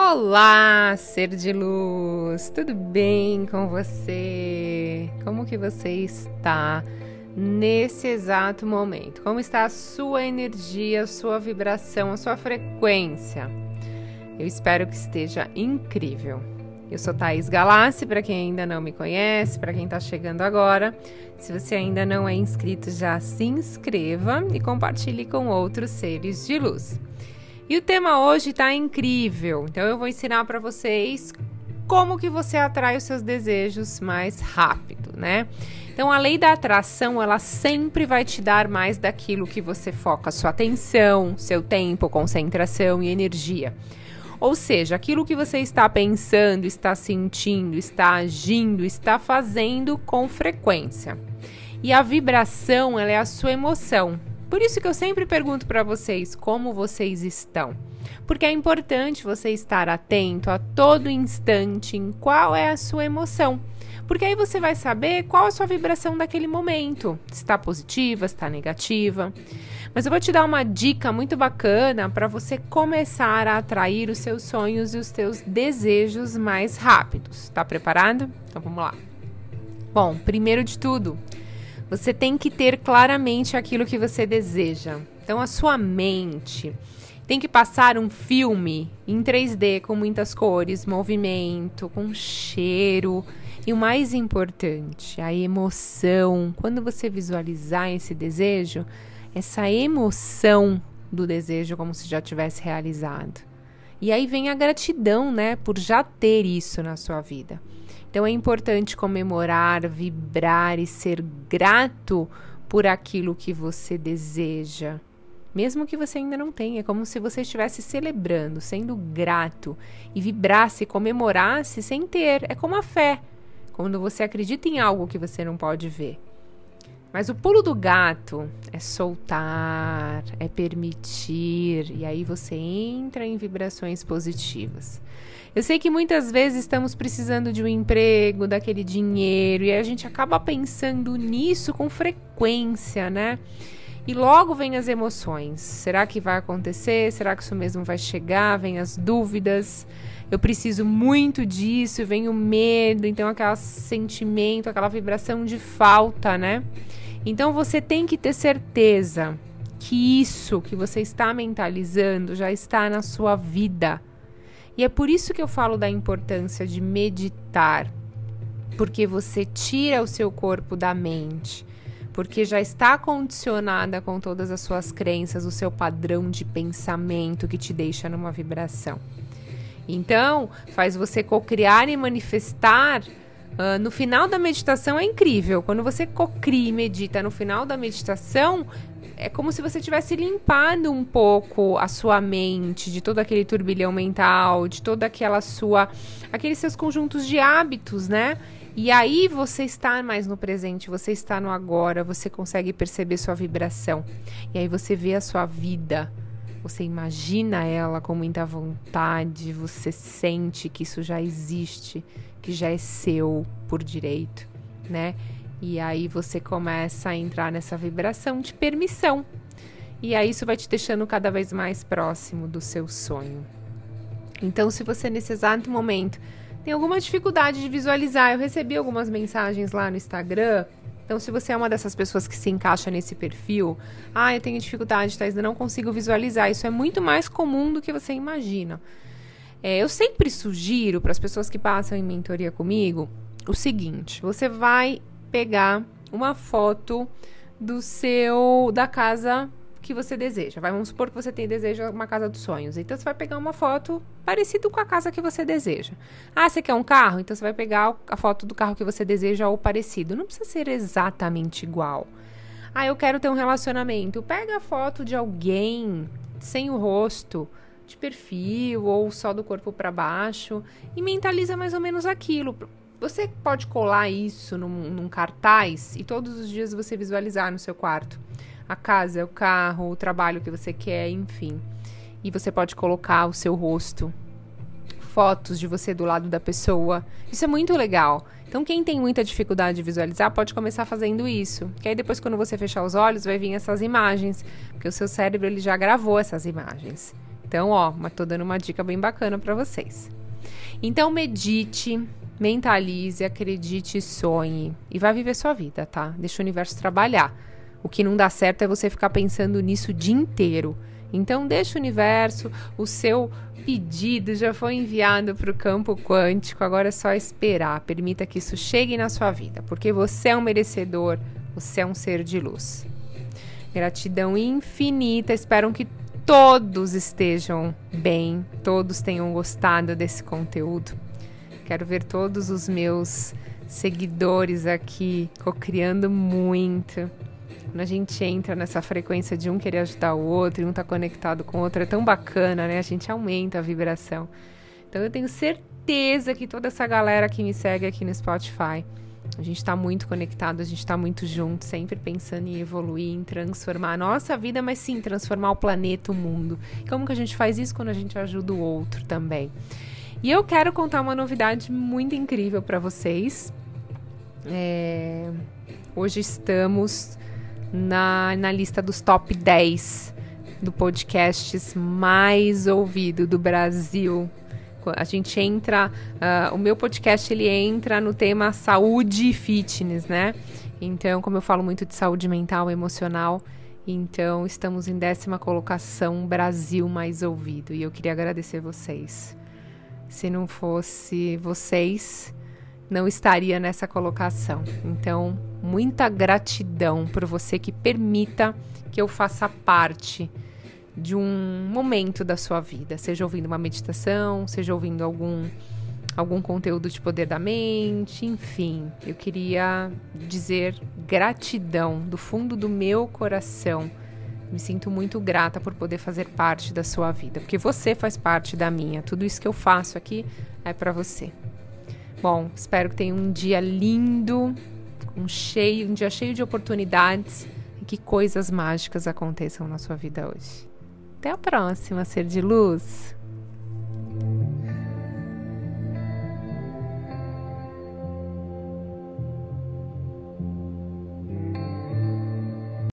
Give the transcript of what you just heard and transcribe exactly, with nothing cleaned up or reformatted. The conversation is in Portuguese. Olá, ser de luz, tudo bem com você? Como que você está nesse exato momento? Como está a sua energia, a sua vibração, a sua frequência? Eu espero que esteja incrível. Eu sou Thais Galassi, para quem ainda não me conhece, para quem está chegando agora. Se você ainda não é inscrito, já se inscreva e compartilhe com outros seres de luz. E o tema hoje tá incrível, então eu vou ensinar para vocês como que você atrai os seus desejos mais rápido, né? Então a lei da atração, ela sempre vai te dar mais daquilo que você foca sua atenção, seu tempo, concentração e energia. Ou seja, aquilo que você está pensando, está sentindo, está agindo, está fazendo com frequência. E a vibração, ela é a sua emoção. Por isso que eu sempre pergunto para vocês como vocês estão. Porque é importante você estar atento a todo instante em qual é a sua emoção. Porque aí você vai saber qual a sua vibração daquele momento. Se está positiva, se está negativa. Mas eu vou te dar uma dica muito bacana para você começar a atrair os seus sonhos e os seus desejos mais rápidos. Está preparado? Então vamos lá. Bom, primeiro de tudo, você tem que ter claramente aquilo que você deseja. Então, a sua mente tem que passar um filme em três D com muitas cores, movimento, com cheiro. E o mais importante, a emoção. Quando você visualizar esse desejo, essa emoção do desejo como se já tivesse realizado. E aí vem a gratidão, né, por já ter isso na sua vida. Então é importante comemorar, vibrar e ser grato por aquilo que você deseja. Mesmo que você ainda não tenha, é como se você estivesse celebrando, sendo grato e vibrasse, comemorasse sem ter. É como a fé, quando você acredita em algo que você não pode ver. Mas o pulo do gato é soltar, é permitir, e aí você entra em vibrações positivas. Eu sei que muitas vezes estamos precisando de um emprego, daquele dinheiro, e a gente acaba pensando nisso com frequência, né? E logo vem as emoções. Será que vai acontecer? Será que isso mesmo vai chegar? Vem as dúvidas. Eu preciso muito disso, vem o medo, então aquele sentimento, aquela vibração de falta, né? Então você tem que ter certeza que isso que você está mentalizando já está na sua vida. E é por isso que eu falo da importância de meditar, porque você tira o seu corpo da mente, porque já está condicionada com todas as suas crenças, o seu padrão de pensamento que te deixa numa vibração. Então, faz você cocriar e manifestar uh, no final da meditação. É incrível. Quando você cocria e medita no final da meditação, é como se você tivesse limpado um pouco a sua mente de todo aquele turbilhão mental, de toda aquela sua, aqueles seus conjuntos de hábitos, né? E aí você está mais no presente, você está no agora, você consegue perceber sua vibração. E aí você vê a sua vida. Você imagina ela com muita vontade, você sente que isso já existe, que já é seu por direito, né? E aí você começa a entrar nessa vibração de permissão. E aí isso vai te deixando cada vez mais próximo do seu sonho. Então, se você nesse exato momento tem alguma dificuldade de visualizar, eu recebi algumas mensagens lá no Instagram. Então, se você é uma dessas pessoas que se encaixa nesse perfil, ah, eu tenho dificuldade, Thais, eu não consigo visualizar. Isso é muito mais comum do que você imagina. É, eu sempre sugiro para as pessoas que passam em mentoria comigo o seguinte: você vai pegar uma foto do seu, da casa que você deseja. Vai, vamos supor que você tem desejo uma casa dos sonhos. Então, você vai pegar uma foto parecida com a casa que você deseja. Ah, você quer um carro? Então, você vai pegar a foto do carro que você deseja ou parecido. Não precisa ser exatamente igual. Ah, eu quero ter um relacionamento. Pega a foto de alguém sem o rosto, de perfil ou só do corpo para baixo e mentaliza mais ou menos aquilo. Você pode colar isso num, num cartaz e todos os dias você visualizar no seu quarto. A casa, o carro, o trabalho que você quer, enfim. E você pode colocar o seu rosto, fotos de você do lado da pessoa. Isso é muito legal. Então, quem tem muita dificuldade de visualizar, pode começar fazendo isso. Que aí depois, quando você fechar os olhos, vai vir essas imagens. Porque o seu cérebro ele já gravou essas imagens. Então, ó, mas tô dando uma dica bem bacana para vocês. Então, medite, mentalize, acredite e sonhe. E vai viver sua vida, tá? Deixa o universo trabalhar. O que não dá certo é você ficar pensando nisso o dia inteiro. Então, deixa o universo, o seu pedido já foi enviado para o campo quântico, agora é só esperar, permita que isso chegue na sua vida, porque você é um merecedor, você é um ser de luz. Gratidão infinita, espero que todos estejam bem, todos tenham gostado desse conteúdo. Quero ver todos os meus seguidores aqui, cocriando muito. Quando a gente entra nessa frequência de um querer ajudar o outro, e um tá conectado com o outro, é tão bacana, né? A gente aumenta a vibração. Então eu tenho certeza que toda essa galera que me segue aqui no Spotify, a gente tá muito conectado, a gente tá muito junto, sempre pensando em evoluir, em transformar a nossa vida, mas sim, transformar o planeta, o mundo. Como que a gente faz isso quando a gente ajuda o outro também? E eu quero contar uma novidade muito incrível para vocês. É... Hoje estamos... Na, na lista dos top dez do podcasts mais ouvido do Brasil. A gente entra, uh, o meu podcast ele entra no tema saúde e fitness, né? Então, como eu falo muito de saúde mental e emocional, então estamos em décima colocação Brasil mais ouvido. E eu queria agradecer vocês. Se não fosse vocês, não estaria nessa colocação. Então, muita gratidão por você que permita que eu faça parte de um momento da sua vida. Seja ouvindo uma meditação, seja ouvindo algum, algum conteúdo de poder da mente, enfim. Eu queria dizer gratidão do fundo do meu coração. Me sinto muito grata por poder fazer parte da sua vida, porque você faz parte da minha. Tudo isso que eu faço aqui é para você. Bom, espero que tenha um dia lindo, um, cheio, um dia cheio de oportunidades e que coisas mágicas aconteçam na sua vida hoje. Até a próxima, ser de luz!